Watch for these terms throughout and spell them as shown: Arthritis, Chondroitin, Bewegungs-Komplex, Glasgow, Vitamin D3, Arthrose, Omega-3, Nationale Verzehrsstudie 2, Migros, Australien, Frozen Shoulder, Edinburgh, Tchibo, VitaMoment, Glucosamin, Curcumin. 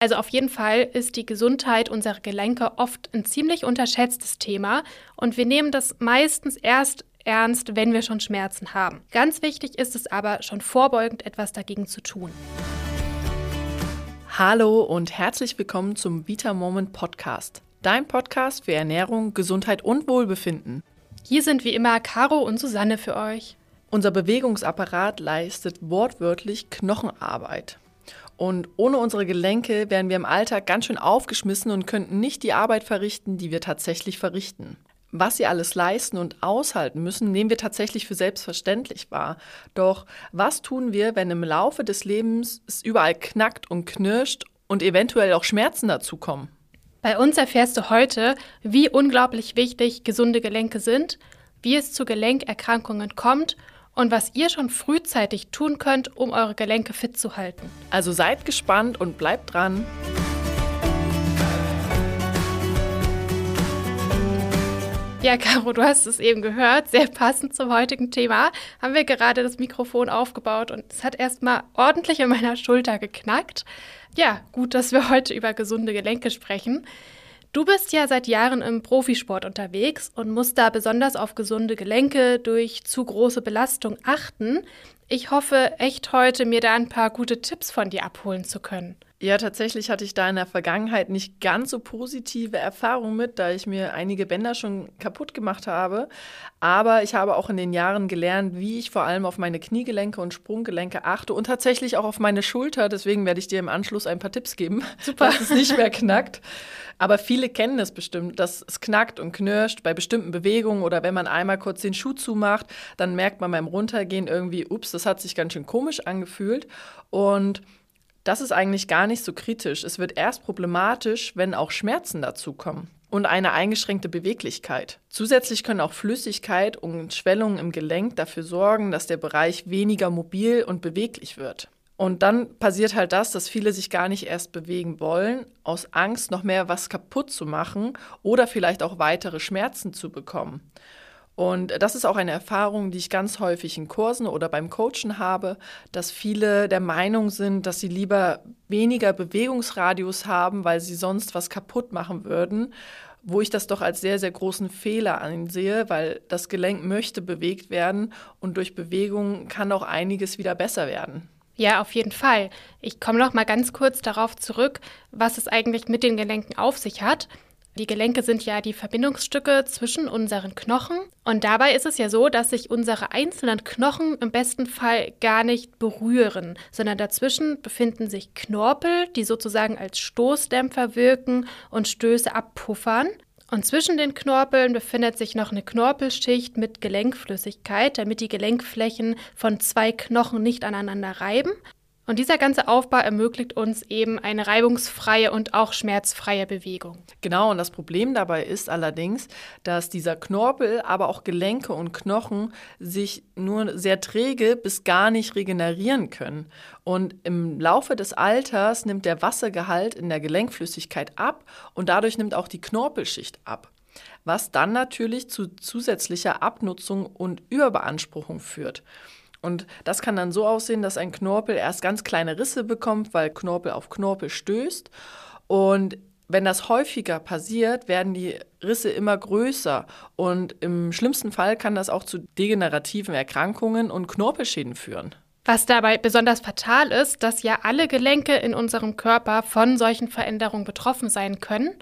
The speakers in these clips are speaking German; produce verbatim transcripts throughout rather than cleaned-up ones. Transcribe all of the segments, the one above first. Also auf jeden Fall ist die Gesundheit unserer Gelenke oft ein ziemlich unterschätztes Thema und wir nehmen das meistens erst ernst, wenn wir schon Schmerzen haben. Ganz wichtig ist es aber, schon vorbeugend etwas dagegen zu tun. Hallo und herzlich willkommen zum VitaMoment Podcast, dein Podcast für Ernährung, Gesundheit und Wohlbefinden. Hier sind wie immer Caro und Susanne für euch. Unser Bewegungsapparat leistet wortwörtlich Knochenarbeit. Und ohne unsere Gelenke wären wir im Alltag ganz schön aufgeschmissen und könnten nicht die Arbeit verrichten, die wir tatsächlich verrichten. Was sie alles leisten und aushalten müssen, nehmen wir tatsächlich für selbstverständlich wahr. Doch was tun wir, wenn im Laufe des Lebens es überall knackt und knirscht und eventuell auch Schmerzen dazukommen? Bei uns erfährst du heute, wie unglaublich wichtig gesunde Gelenke sind, wie es zu Gelenkerkrankungen kommt und was ihr schon frühzeitig tun könnt, um eure Gelenke fit zu halten. Also seid gespannt und bleibt dran. Ja, Caro, du hast es eben gehört, sehr passend zum heutigen Thema haben wir gerade das Mikrofon aufgebaut und es hat erstmal ordentlich in meiner Schulter geknackt. Ja, gut, dass wir heute über gesunde Gelenke sprechen. Du bist ja seit Jahren im Profisport unterwegs und musst da besonders auf gesunde Gelenke durch zu große Belastung achten. Ich hoffe echt heute, mir da ein paar gute Tipps von dir abholen zu können. Ja, tatsächlich hatte ich da in der Vergangenheit nicht ganz so positive Erfahrungen mit, da ich mir einige Bänder schon kaputt gemacht habe. Aber ich habe auch in den Jahren gelernt, wie ich vor allem auf meine Kniegelenke und Sprunggelenke achte und tatsächlich auch auf meine Schulter. Deswegen werde ich dir im Anschluss ein paar Tipps geben, Super. Dass es nicht mehr knackt. Aber viele kennen es bestimmt, dass es knackt und knirscht bei bestimmten Bewegungen oder wenn man einmal kurz den Schuh zumacht, dann merkt man beim Runtergehen irgendwie, ups, das hat sich ganz schön komisch angefühlt. Und das ist eigentlich gar nicht so kritisch. Es wird erst problematisch, wenn auch Schmerzen dazukommen und eine eingeschränkte Beweglichkeit. Zusätzlich können auch Flüssigkeit und Schwellungen im Gelenk dafür sorgen, dass der Bereich weniger mobil und beweglich wird. Und dann passiert halt das, dass viele sich gar nicht erst bewegen wollen, aus Angst, noch mehr was kaputt zu machen oder vielleicht auch weitere Schmerzen zu bekommen. Und das ist auch eine Erfahrung, die ich ganz häufig in Kursen oder beim Coachen habe, dass viele der Meinung sind, dass sie lieber weniger Bewegungsradius haben, weil sie sonst was kaputt machen würden, wo ich das doch als sehr, sehr großen Fehler ansehe, weil das Gelenk möchte bewegt werden und durch Bewegung kann auch einiges wieder besser werden. Ja, auf jeden Fall. Ich komme noch mal ganz kurz darauf zurück, was es eigentlich mit den Gelenken auf sich hat. Die Gelenke sind ja die Verbindungsstücke zwischen unseren Knochen und dabei ist es ja so, dass sich unsere einzelnen Knochen im besten Fall gar nicht berühren, sondern dazwischen befinden sich Knorpel, die sozusagen als Stoßdämpfer wirken und Stöße abpuffern. Und zwischen den Knorpeln befindet sich noch eine Knorpelschicht mit Gelenkflüssigkeit, damit die Gelenkflächen von zwei Knochen nicht aneinander reiben. Und dieser ganze Aufbau ermöglicht uns eben eine reibungsfreie und auch schmerzfreie Bewegung. Genau, und das Problem dabei ist allerdings, dass dieser Knorpel, aber auch Gelenke und Knochen sich nur sehr träge bis gar nicht regenerieren können. Und im Laufe des Alters nimmt der Wassergehalt in der Gelenkflüssigkeit ab und dadurch nimmt auch die Knorpelschicht ab, was dann natürlich zu zusätzlicher Abnutzung und Überbeanspruchung führt. Und das kann dann so aussehen, dass ein Knorpel erst ganz kleine Risse bekommt, weil Knorpel auf Knorpel stößt. Und wenn das häufiger passiert, werden die Risse immer größer. Und im schlimmsten Fall kann das auch zu degenerativen Erkrankungen und Knorpelschäden führen. Was dabei besonders fatal ist, dass ja alle Gelenke in unserem Körper von solchen Veränderungen betroffen sein können.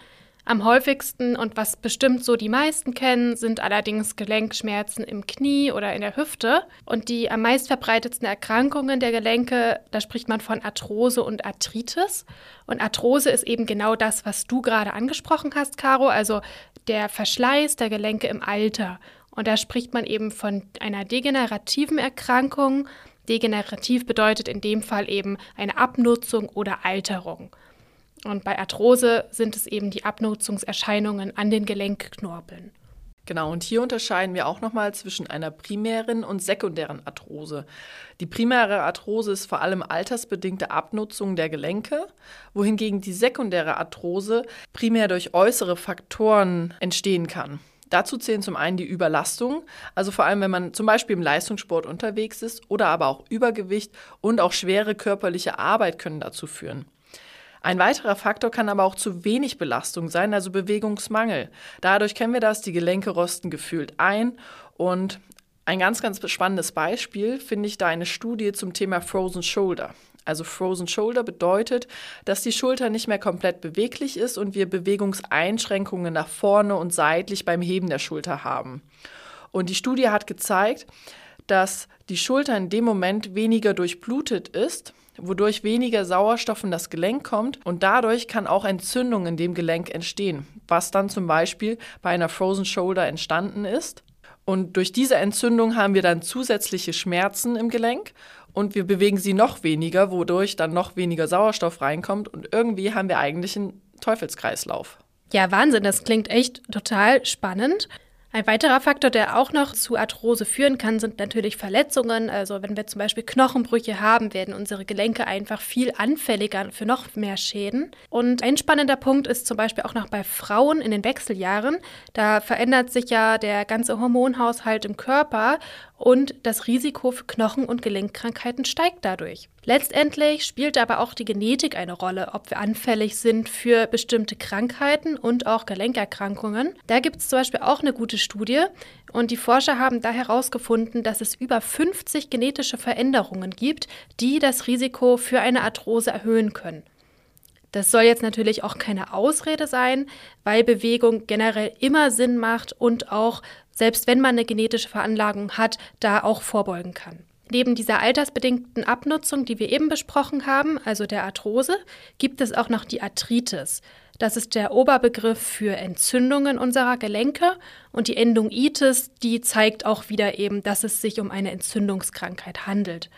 Am häufigsten und was bestimmt so die meisten kennen, sind allerdings Gelenkschmerzen im Knie oder in der Hüfte. Und die am meist verbreitetsten Erkrankungen der Gelenke, da spricht man von Arthrose und Arthritis. Und Arthrose ist eben genau das, was du gerade angesprochen hast, Caro, also der Verschleiß der Gelenke im Alter. Und da spricht man eben von einer degenerativen Erkrankung. Degenerativ bedeutet in dem Fall eben eine Abnutzung oder Alterung. Und bei Arthrose sind es eben die Abnutzungserscheinungen an den Gelenkknorpeln. Genau, und hier unterscheiden wir auch nochmal zwischen einer primären und sekundären Arthrose. Die primäre Arthrose ist vor allem altersbedingte Abnutzung der Gelenke, wohingegen die sekundäre Arthrose primär durch äußere Faktoren entstehen kann. Dazu zählen zum einen die Überlastung, also vor allem, wenn man zum Beispiel im Leistungssport unterwegs ist oder aber auch Übergewicht und auch schwere körperliche Arbeit können dazu führen. Ein weiterer Faktor kann aber auch zu wenig Belastung sein, also Bewegungsmangel. Dadurch kennen wir das, die Gelenke rosten gefühlt ein. Und ein ganz, ganz spannendes Beispiel finde ich da eine Studie zum Thema Frozen Shoulder. Also Frozen Shoulder bedeutet, dass die Schulter nicht mehr komplett beweglich ist und wir Bewegungseinschränkungen nach vorne und seitlich beim Heben der Schulter haben. Und die Studie hat gezeigt, dass die Schulter in dem Moment weniger durchblutet ist, wodurch weniger Sauerstoff in das Gelenk kommt und dadurch kann auch Entzündung in dem Gelenk entstehen, was dann zum Beispiel bei einer Frozen Shoulder entstanden ist. Und durch diese Entzündung haben wir dann zusätzliche Schmerzen im Gelenk und wir bewegen sie noch weniger, wodurch dann noch weniger Sauerstoff reinkommt und irgendwie haben wir eigentlich einen Teufelskreislauf. Ja, Wahnsinn, das klingt echt total spannend. Ein weiterer Faktor, der auch noch zu Arthrose führen kann, sind natürlich Verletzungen. Also wenn wir zum Beispiel Knochenbrüche haben, werden unsere Gelenke einfach viel anfälliger für noch mehr Schäden. Und ein spannender Punkt ist zum Beispiel auch noch bei Frauen in den Wechseljahren. Da verändert sich ja der ganze Hormonhaushalt im Körper und das Risiko für Knochen- und Gelenkkrankheiten steigt dadurch. Letztendlich spielt aber auch die Genetik eine Rolle, ob wir anfällig sind für bestimmte Krankheiten und auch Gelenkerkrankungen. Da gibt es zum Beispiel auch eine gute Studie und die Forscher haben da herausgefunden, dass es über fünfzig genetische Veränderungen gibt, die das Risiko für eine Arthrose erhöhen können. Das soll jetzt natürlich auch keine Ausrede sein, weil Bewegung generell immer Sinn macht und auch, selbst wenn man eine genetische Veranlagung hat, da auch vorbeugen kann. Neben dieser altersbedingten Abnutzung, die wir eben besprochen haben, also der Arthrose, gibt es auch noch die Arthritis. Das ist der Oberbegriff für Entzündungen unserer Gelenke und die Endoitis, die zeigt auch wieder eben, dass es sich um eine Entzündungskrankheit handelt.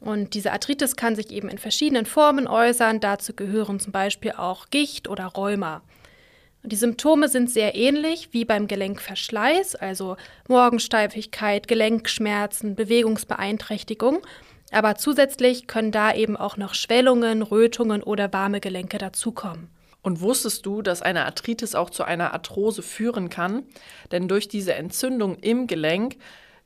Und diese Arthritis kann sich eben in verschiedenen Formen äußern, dazu gehören zum Beispiel auch Gicht oder Rheuma. Und die Symptome sind sehr ähnlich wie beim Gelenkverschleiß, also Morgensteifigkeit, Gelenkschmerzen, Bewegungsbeeinträchtigung. Aber zusätzlich können da eben auch noch Schwellungen, Rötungen oder warme Gelenke dazukommen. Und wusstest du, dass eine Arthritis auch zu einer Arthrose führen kann? Denn durch diese Entzündung im Gelenk,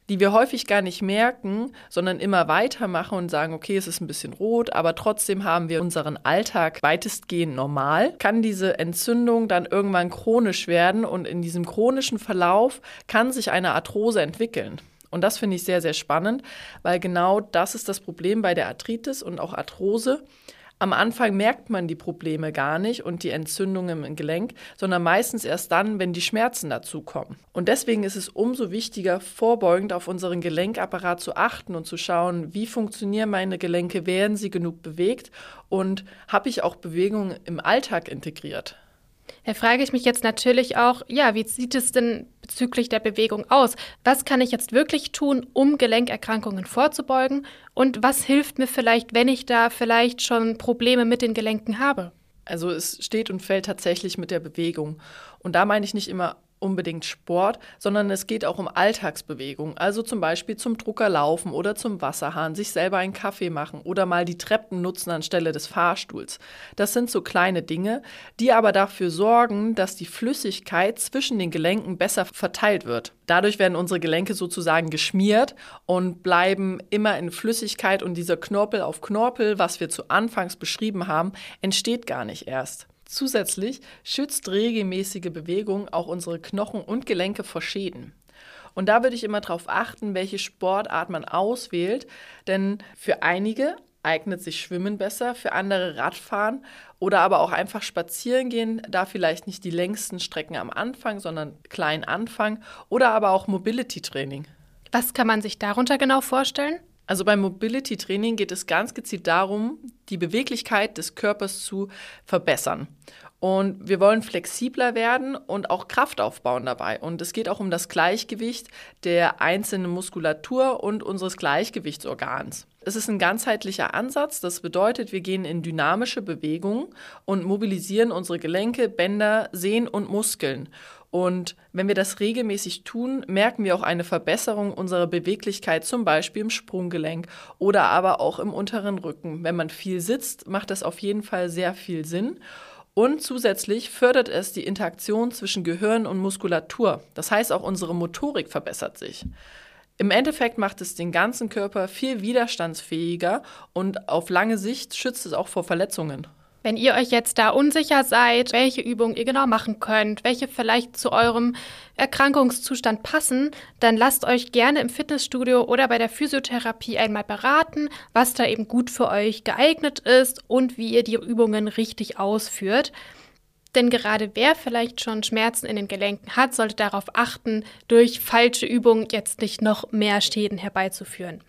die wir häufig gar nicht merken, sondern immer weitermachen und sagen, okay, es ist ein bisschen rot, aber trotzdem haben wir unseren Alltag weitestgehend normal, kann diese Entzündung dann irgendwann chronisch werden und in diesem chronischen Verlauf kann sich eine Arthrose entwickeln. Und das finde ich sehr, sehr spannend, weil genau das ist das Problem bei der Arthritis und auch Arthrose. Am Anfang merkt man die Probleme gar nicht und die Entzündungen im Gelenk, sondern meistens erst dann, wenn die Schmerzen dazukommen. Und deswegen ist es umso wichtiger, vorbeugend auf unseren Gelenkapparat zu achten und zu schauen, wie funktionieren meine Gelenke, werden sie genug bewegt und habe ich auch Bewegungen im Alltag integriert. Da frage ich mich jetzt natürlich auch, ja, wie sieht es denn bezüglich der Bewegung aus? Was kann ich jetzt wirklich tun, um Gelenkerkrankungen vorzubeugen? Und was hilft mir vielleicht, wenn ich da vielleicht schon Probleme mit den Gelenken habe? Also es steht und fällt tatsächlich mit der Bewegung. Und da meine ich nicht immer unbedingt Sport, sondern es geht auch um Alltagsbewegung. Also zum Beispiel zum Drucker laufen oder zum Wasserhahn, sich selber einen Kaffee machen oder mal die Treppen nutzen anstelle des Fahrstuhls. Das sind so kleine Dinge, die aber dafür sorgen, dass die Flüssigkeit zwischen den Gelenken besser verteilt wird. Dadurch werden unsere Gelenke sozusagen geschmiert und bleiben immer in Flüssigkeit und dieser Knorpel auf Knorpel, was wir zu Anfangs beschrieben haben, entsteht gar nicht erst. Zusätzlich schützt regelmäßige Bewegung auch unsere Knochen und Gelenke vor Schäden. Und da würde ich immer darauf achten, welche Sportart man auswählt, denn für einige eignet sich Schwimmen besser, für andere Radfahren oder aber auch einfach spazieren gehen, da vielleicht nicht die längsten Strecken am Anfang, sondern klein anfangen oder aber auch Mobility-Training. Was kann man sich darunter genau vorstellen? Also beim Mobility-Training geht es ganz gezielt darum, die Beweglichkeit des Körpers zu verbessern. Und wir wollen flexibler werden und auch Kraft aufbauen dabei. Und es geht auch um das Gleichgewicht der einzelnen Muskulatur und unseres Gleichgewichtsorgans. Es ist ein ganzheitlicher Ansatz. Das bedeutet, wir gehen in dynamische Bewegungen und mobilisieren unsere Gelenke, Bänder, Sehnen und Muskeln. Und wenn wir das regelmäßig tun, merken wir auch eine Verbesserung unserer Beweglichkeit, zum Beispiel im Sprunggelenk oder aber auch im unteren Rücken. Wenn man viel sitzt, macht das auf jeden Fall sehr viel Sinn. Und zusätzlich fördert es die Interaktion zwischen Gehirn und Muskulatur. Das heißt, auch unsere Motorik verbessert sich. Im Endeffekt macht es den ganzen Körper viel widerstandsfähiger und auf lange Sicht schützt es auch vor Verletzungen. Wenn ihr euch jetzt da unsicher seid, welche Übungen ihr genau machen könnt, welche vielleicht zu eurem Erkrankungszustand passen, dann lasst euch gerne im Fitnessstudio oder bei der Physiotherapie einmal beraten, was da eben gut für euch geeignet ist und wie ihr die Übungen richtig ausführt. Denn gerade wer vielleicht schon Schmerzen in den Gelenken hat, sollte darauf achten, durch falsche Übungen jetzt nicht noch mehr Schäden herbeizuführen.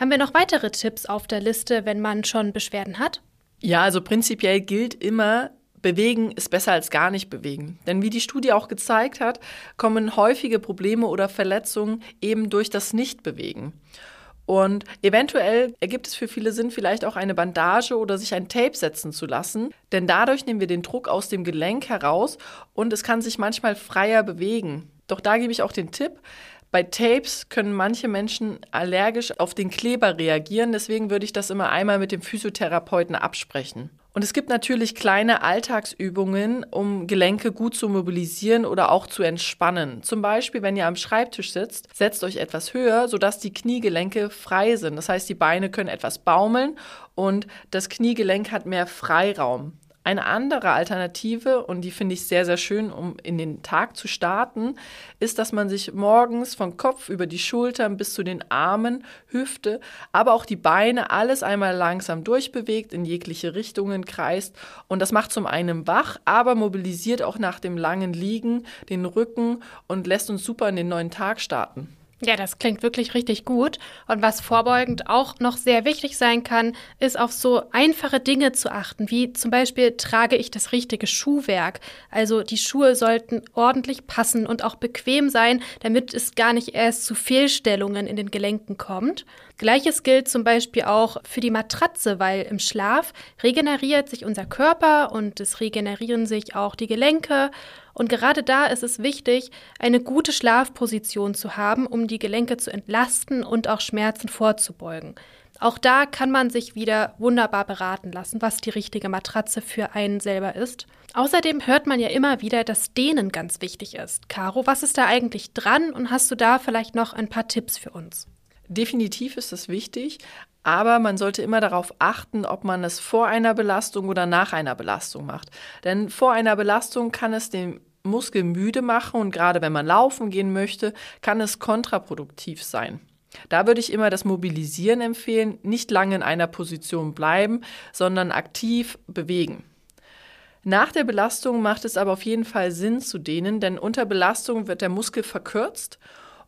Haben wir noch weitere Tipps auf der Liste, wenn man schon Beschwerden hat? Ja, also prinzipiell gilt immer, bewegen ist besser als gar nicht bewegen. Denn wie die Studie auch gezeigt hat, kommen häufige Probleme oder Verletzungen eben durch das Nichtbewegen. Und eventuell ergibt es für viele Sinn, vielleicht auch eine Bandage oder sich ein Tape setzen zu lassen. Denn dadurch nehmen wir den Druck aus dem Gelenk heraus und es kann sich manchmal freier bewegen. Doch da gebe ich auch den Tipp, bei Tapes können manche Menschen allergisch auf den Kleber reagieren. Deswegen würde ich das immer einmal mit dem Physiotherapeuten absprechen. Und es gibt natürlich kleine Alltagsübungen, um Gelenke gut zu mobilisieren oder auch zu entspannen. Zum Beispiel, wenn ihr am Schreibtisch sitzt, setzt euch etwas höher, sodass die Kniegelenke frei sind. Das heißt, die Beine können etwas baumeln und das Kniegelenk hat mehr Freiraum. Eine andere Alternative, und die finde ich sehr, sehr schön, um in den Tag zu starten, ist, dass man sich morgens vom Kopf über die Schultern bis zu den Armen, Hüfte, aber auch die Beine alles einmal langsam durchbewegt, in jegliche Richtungen kreist. Und das macht zum einen wach, aber mobilisiert auch nach dem langen Liegen den Rücken und lässt uns super in den neuen Tag starten. Ja, das klingt wirklich richtig gut. Und was vorbeugend auch noch sehr wichtig sein kann, ist auf so einfache Dinge zu achten, wie zum Beispiel trage ich das richtige Schuhwerk. Also die Schuhe sollten ordentlich passen und auch bequem sein, damit es gar nicht erst zu Fehlstellungen in den Gelenken kommt. Gleiches gilt zum Beispiel auch für die Matratze, weil im Schlaf regeneriert sich unser Körper und es regenerieren sich auch die Gelenke. Und gerade da ist es wichtig, eine gute Schlafposition zu haben, um die Gelenke zu entlasten und auch Schmerzen vorzubeugen. Auch da kann man sich wieder wunderbar beraten lassen, was die richtige Matratze für einen selber ist. Außerdem hört man ja immer wieder, dass Dehnen ganz wichtig ist. Caro, was ist da eigentlich dran und hast du da vielleicht noch ein paar Tipps für uns? Definitiv ist das wichtig, aber man sollte immer darauf achten, ob man es vor einer Belastung oder nach einer Belastung macht. Denn vor einer Belastung kann es den Muskel müde machen und gerade wenn man laufen gehen möchte, kann es kontraproduktiv sein. Da würde ich immer das Mobilisieren empfehlen, nicht lange in einer Position bleiben, sondern aktiv bewegen. Nach der Belastung macht es aber auf jeden Fall Sinn zu dehnen, denn unter Belastung wird der Muskel verkürzt.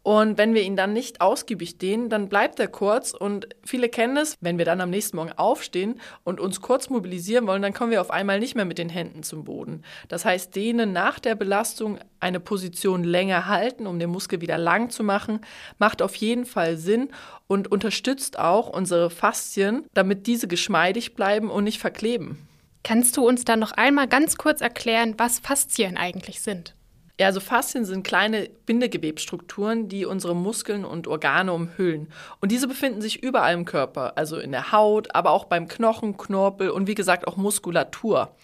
Und wenn wir ihn dann nicht ausgiebig dehnen, dann bleibt er kurz und viele kennen es, wenn wir dann am nächsten Morgen aufstehen und uns kurz mobilisieren wollen, dann kommen wir auf einmal nicht mehr mit den Händen zum Boden. Das heißt, dehnen nach der Belastung, eine Position länger halten, um den Muskel wieder lang zu machen, macht auf jeden Fall Sinn und unterstützt auch unsere Faszien, damit diese geschmeidig bleiben und nicht verkleben. Kannst du uns dann noch einmal ganz kurz erklären, was Faszien eigentlich sind? Ja, also Faszien sind kleine Bindegewebstrukturen, die unsere Muskeln und Organe umhüllen. Und diese befinden sich überall im Körper, also in der Haut, aber auch beim Knochen, Knorpel und wie gesagt auch Muskulatur.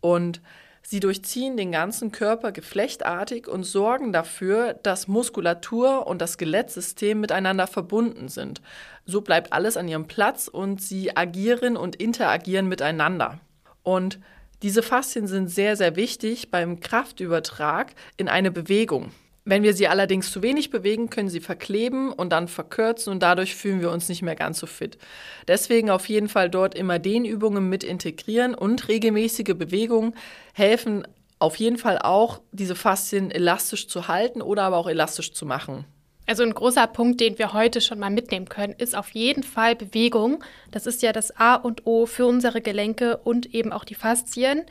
Und sie durchziehen den ganzen Körper geflechtartig und sorgen dafür, dass Muskulatur und das Skelettsystem miteinander verbunden sind. So bleibt alles an ihrem Platz und sie agieren und interagieren miteinander. Und diese Faszien sind sehr, sehr wichtig beim Kraftübertrag in eine Bewegung. Wenn wir sie allerdings zu wenig bewegen, können sie verkleben und dann verkürzen und dadurch fühlen wir uns nicht mehr ganz so fit. Deswegen auf jeden Fall dort immer Dehnübungen mit integrieren und regelmäßige Bewegungen helfen auf jeden Fall auch, diese Faszien elastisch zu halten oder aber auch elastisch zu machen. Also ein großer Punkt, den wir heute schon mal mitnehmen können, ist auf jeden Fall Bewegung. Das ist ja das A und O für unsere Gelenke und eben auch die Faszien.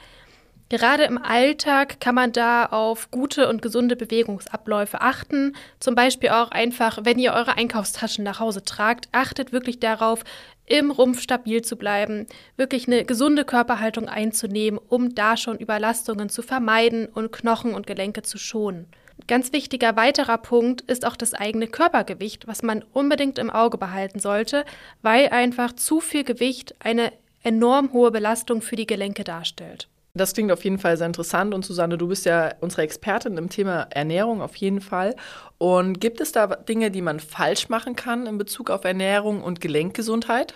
Gerade im Alltag kann man da auf gute und gesunde Bewegungsabläufe achten. Zum Beispiel auch einfach, wenn ihr eure Einkaufstaschen nach Hause tragt, achtet wirklich darauf, im Rumpf stabil zu bleiben, wirklich eine gesunde Körperhaltung einzunehmen, um da schon Überlastungen zu vermeiden und Knochen und Gelenke zu schonen. Ganz wichtiger weiterer Punkt ist auch das eigene Körpergewicht, was man unbedingt im Auge behalten sollte, weil einfach zu viel Gewicht eine enorm hohe Belastung für die Gelenke darstellt. Das klingt auf jeden Fall sehr interessant und Susanne, du bist ja unsere Expertin im Thema Ernährung auf jeden Fall. Und gibt es da Dinge, die man falsch machen kann in Bezug auf Ernährung und Gelenkgesundheit?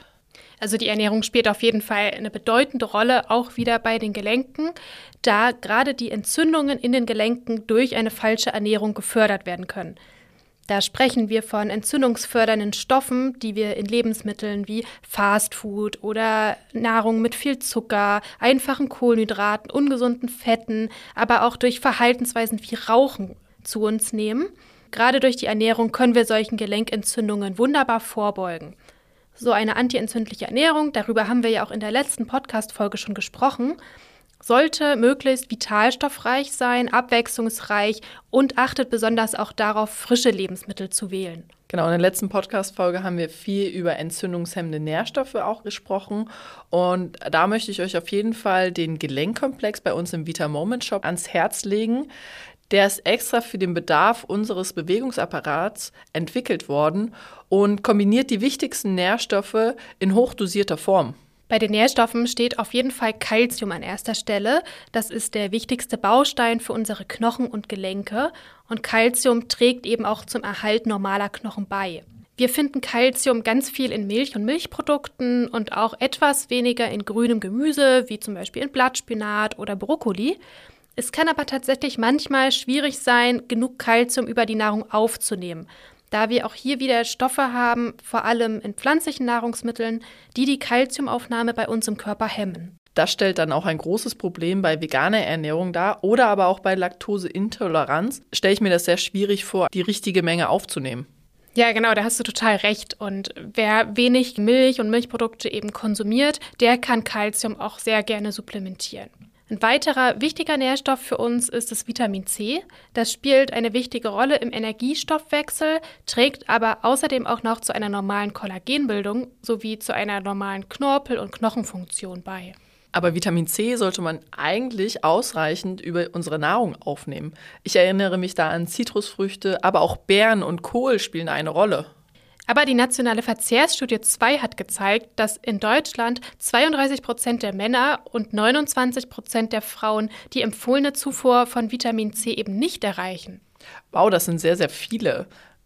Also die Ernährung spielt auf jeden Fall eine bedeutende Rolle, auch wieder bei den Gelenken, da gerade die Entzündungen in den Gelenken durch eine falsche Ernährung gefördert werden können. Da sprechen wir von entzündungsfördernden Stoffen, die wir in Lebensmitteln wie Fastfood oder Nahrung mit viel Zucker, einfachen Kohlenhydraten, ungesunden Fetten, aber auch durch Verhaltensweisen wie Rauchen zu uns nehmen. Gerade durch die Ernährung können wir solchen Gelenkentzündungen wunderbar vorbeugen. So eine antientzündliche Ernährung, darüber haben wir ja auch in der letzten Podcast-Folge schon gesprochen, sollte möglichst vitalstoffreich sein, abwechslungsreich und achtet besonders auch darauf, frische Lebensmittel zu wählen. Genau, in der letzten Podcast-Folge haben wir viel über entzündungshemmende Nährstoffe auch gesprochen. Und da möchte ich euch auf jeden Fall den Gelenkkomplex bei uns im VitaMoment Shop ans Herz legen. Der ist extra für den Bedarf unseres Bewegungsapparats entwickelt worden und kombiniert die wichtigsten Nährstoffe in hochdosierter Form. Bei den Nährstoffen steht auf jeden Fall Calcium an erster Stelle. Das ist der wichtigste Baustein für unsere Knochen und Gelenke. Und Calcium trägt eben auch zum Erhalt normaler Knochen bei. Wir finden Calcium ganz viel in Milch und Milchprodukten und auch etwas weniger in grünem Gemüse, wie zum Beispiel in Blattspinat oder Brokkoli. Es kann aber tatsächlich manchmal schwierig sein, genug Kalzium über die Nahrung aufzunehmen, da wir auch hier wieder Stoffe haben, vor allem in pflanzlichen Nahrungsmitteln, die die Kalziumaufnahme bei uns im Körper hemmen. Das stellt dann auch ein großes Problem bei veganer Ernährung dar oder aber auch bei Laktoseintoleranz. Stelle ich mir das sehr schwierig vor, die richtige Menge aufzunehmen. Ja, genau, da hast du total recht. Und wer wenig Milch und Milchprodukte eben konsumiert, der kann Kalzium auch sehr gerne supplementieren. Ein weiterer wichtiger Nährstoff für uns ist das Vitamin C. Das spielt eine wichtige Rolle im Energiestoffwechsel, trägt aber außerdem auch noch zu einer normalen Kollagenbildung sowie zu einer normalen Knorpel- und Knochenfunktion bei. Aber Vitamin C sollte man eigentlich ausreichend über unsere Nahrung aufnehmen. Ich erinnere mich da an Zitrusfrüchte, aber auch Beeren und Kohl spielen eine Rolle. Aber die Nationale Verzehrsstudie zwei hat gezeigt, dass in Deutschland zweiunddreißig Prozent der Männer und neunundzwanzig Prozent der Frauen die empfohlene Zufuhr von Vitamin C eben nicht erreichen. Wow, das sind sehr, sehr viele.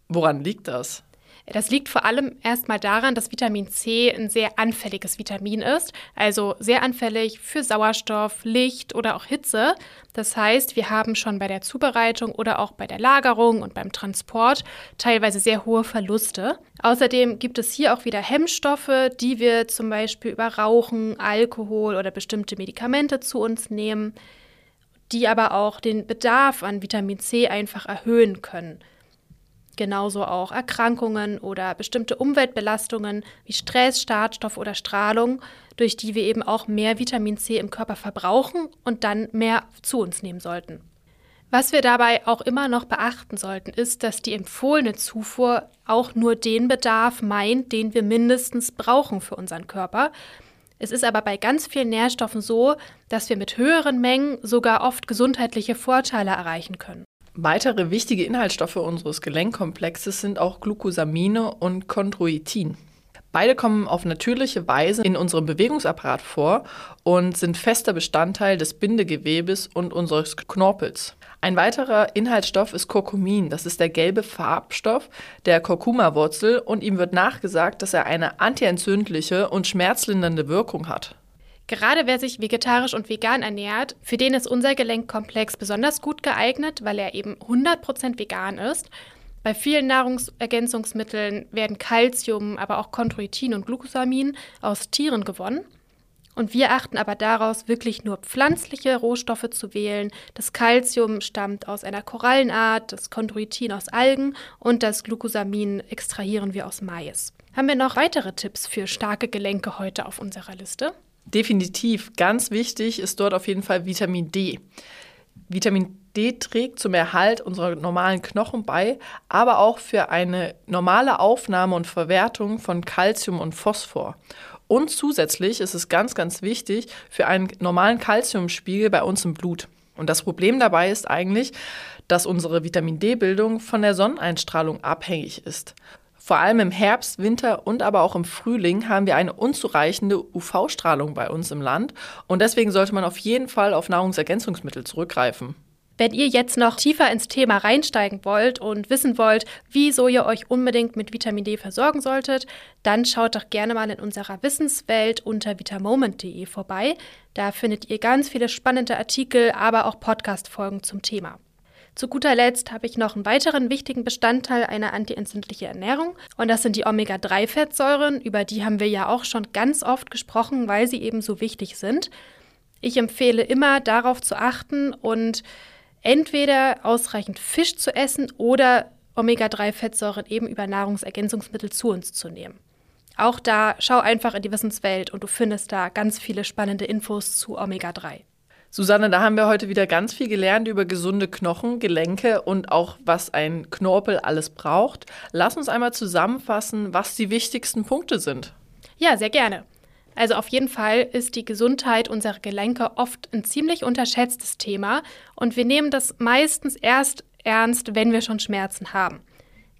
Woran liegt das? Das liegt vor allem erstmal daran, dass Vitamin C ein sehr anfälliges Vitamin ist, also sehr anfällig für Sauerstoff, Licht oder auch Hitze. Das heißt, wir haben schon bei der Zubereitung oder auch bei der Lagerung und beim Transport teilweise sehr hohe Verluste. Außerdem gibt es hier auch wieder Hemmstoffe, die wir zum Beispiel über Rauchen, Alkohol oder bestimmte Medikamente zu uns nehmen, die aber auch den Bedarf an Vitamin C einfach erhöhen können. Genauso auch Erkrankungen oder bestimmte Umweltbelastungen wie Stress, Schadstoffe oder Strahlung, durch die wir eben auch mehr Vitamin C im Körper verbrauchen und dann mehr zu uns nehmen sollten. Was wir dabei auch immer noch beachten sollten, ist, dass die empfohlene Zufuhr auch nur den Bedarf meint, den wir mindestens brauchen für unseren Körper. Es ist aber bei ganz vielen Nährstoffen so, dass wir mit höheren Mengen sogar oft gesundheitliche Vorteile erreichen können. Weitere wichtige Inhaltsstoffe unseres Gelenkkomplexes sind auch Glucosamine und Chondroitin. Beide kommen auf natürliche Weise in unserem Bewegungsapparat vor und sind fester Bestandteil des Bindegewebes und unseres Knorpels. Ein weiterer Inhaltsstoff ist Curcumin. Das ist der gelbe Farbstoff der Kurkuma-Wurzel und ihm wird nachgesagt, dass er eine antientzündliche und schmerzlindernde Wirkung hat. Gerade wer sich vegetarisch und vegan ernährt, für den ist unser Gelenkkomplex besonders gut geeignet, weil er eben hundert Prozent vegan ist. Bei vielen Nahrungsergänzungsmitteln werden Calcium, aber auch Chondroitin und Glucosamin aus Tieren gewonnen. Und wir achten aber daraus, wirklich nur pflanzliche Rohstoffe zu wählen. Das Calcium stammt aus einer Korallenart, das Chondroitin aus Algen und das Glucosamin extrahieren wir aus Mais. Haben wir noch weitere Tipps für starke Gelenke heute auf unserer Liste? Definitiv. Ganz wichtig ist dort auf jeden Fall Vitamin D. Vitamin D trägt zum Erhalt unserer normalen Knochen bei, aber auch für eine normale Aufnahme und Verwertung von Calcium und Phosphor. Und zusätzlich ist es ganz, ganz wichtig für einen normalen Calciumspiegel bei uns im Blut. Und das Problem dabei ist eigentlich, dass unsere Vitamin D-Bildung von der Sonneneinstrahlung abhängig ist. Vor allem im Herbst, Winter und aber auch im Frühling haben wir eine unzureichende U V-Strahlung bei uns im Land und deswegen sollte man auf jeden Fall auf Nahrungsergänzungsmittel zurückgreifen. Wenn ihr jetzt noch tiefer ins Thema reinsteigen wollt und wissen wollt, wieso ihr euch unbedingt mit Vitamin D versorgen solltet, dann schaut doch gerne mal in unserer Wissenswelt unter vitamoment punkt de vorbei. Da findet ihr ganz viele spannende Artikel, aber auch Podcast-Folgen zum Thema. Zu guter Letzt habe ich noch einen weiteren wichtigen Bestandteil einer antientzündlichen Ernährung und das sind die Omega drei Fettsäuren, über die haben wir ja auch schon ganz oft gesprochen, weil sie eben so wichtig sind. Ich empfehle immer, darauf zu achten und entweder ausreichend Fisch zu essen oder Omega drei Fettsäuren eben über Nahrungsergänzungsmittel zu uns zu nehmen. Auch da schau einfach in die Wissenswelt und du findest da ganz viele spannende Infos zu Omega drei. Susanne, da haben wir heute wieder ganz viel gelernt über gesunde Knochen, Gelenke und auch, was ein Knorpel alles braucht. Lass uns einmal zusammenfassen, was die wichtigsten Punkte sind. Ja, sehr gerne. Also auf jeden Fall ist die Gesundheit unserer Gelenke oft ein ziemlich unterschätztes Thema und wir nehmen das meistens erst ernst, wenn wir schon Schmerzen haben.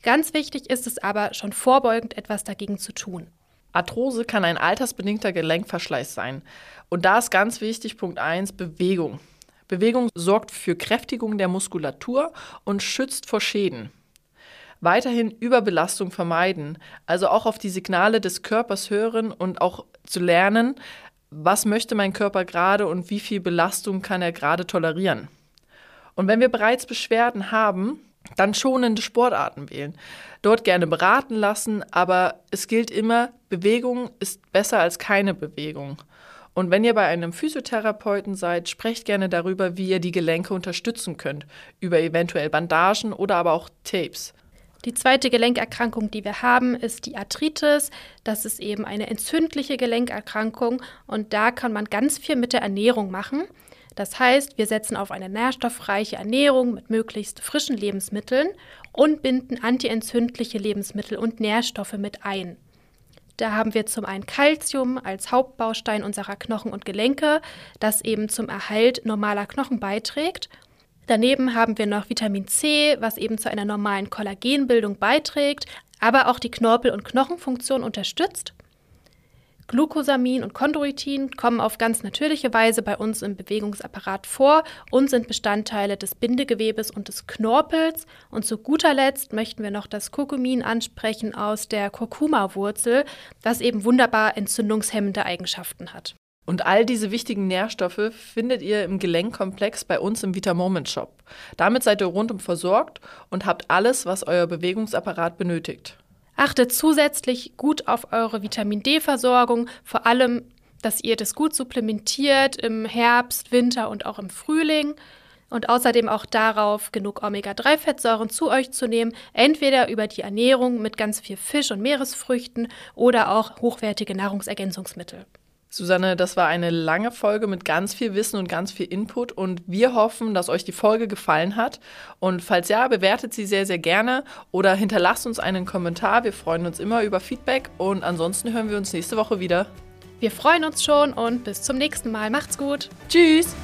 Ganz wichtig ist es aber, schon vorbeugend etwas dagegen zu tun. Arthrose kann ein altersbedingter Gelenkverschleiß sein. Und da ist ganz wichtig, Punkt eins, Bewegung. Bewegung sorgt für Kräftigung der Muskulatur und schützt vor Schäden. Weiterhin Überbelastung vermeiden, also auch auf die Signale des Körpers hören und auch zu lernen, was möchte mein Körper gerade und wie viel Belastung kann er gerade tolerieren. Und wenn wir bereits Beschwerden haben, dann schonende Sportarten wählen. Dort gerne beraten lassen, aber es gilt immer, Bewegung ist besser als keine Bewegung. Und wenn ihr bei einem Physiotherapeuten seid, sprecht gerne darüber, wie ihr die Gelenke unterstützen könnt, über eventuell Bandagen oder aber auch Tapes. Die zweite Gelenkerkrankung, die wir haben, ist die Arthritis. Das ist eben eine entzündliche Gelenkerkrankung und da kann man ganz viel mit der Ernährung machen. Das heißt, wir setzen auf eine nährstoffreiche Ernährung mit möglichst frischen Lebensmitteln und binden antientzündliche Lebensmittel und Nährstoffe mit ein. Da haben wir zum einen Kalzium als Hauptbaustein unserer Knochen und Gelenke, das eben zum Erhalt normaler Knochen beiträgt. Daneben haben wir noch Vitamin C, was eben zu einer normalen Kollagenbildung beiträgt, aber auch die Knorpel- und Knochenfunktion unterstützt. Glucosamin und Chondroitin kommen auf ganz natürliche Weise bei uns im Bewegungsapparat vor und sind Bestandteile des Bindegewebes und des Knorpels. Und zu guter Letzt möchten wir noch das Curcumin ansprechen aus der Kurkuma-Wurzel, das eben wunderbar entzündungshemmende Eigenschaften hat. Und all diese wichtigen Nährstoffe findet ihr im Gelenkkomplex bei uns im VitaMoment-Shop. Damit seid ihr rundum versorgt und habt alles, was euer Bewegungsapparat benötigt. Achtet zusätzlich gut auf eure Vitamin-D-Versorgung, vor allem, dass ihr das gut supplementiert im Herbst, Winter und auch im Frühling. Und außerdem auch darauf, genug Omega drei Fettsäuren zu euch zu nehmen, entweder über die Ernährung mit ganz viel Fisch und Meeresfrüchten oder auch hochwertige Nahrungsergänzungsmittel. Susanne, das war eine lange Folge mit ganz viel Wissen und ganz viel Input und wir hoffen, dass euch die Folge gefallen hat und falls ja, bewertet sie sehr, sehr gerne oder hinterlasst uns einen Kommentar. Wir freuen uns immer über Feedback und ansonsten hören wir uns nächste Woche wieder. Wir freuen uns schon und bis zum nächsten Mal. Macht's gut. Tschüss.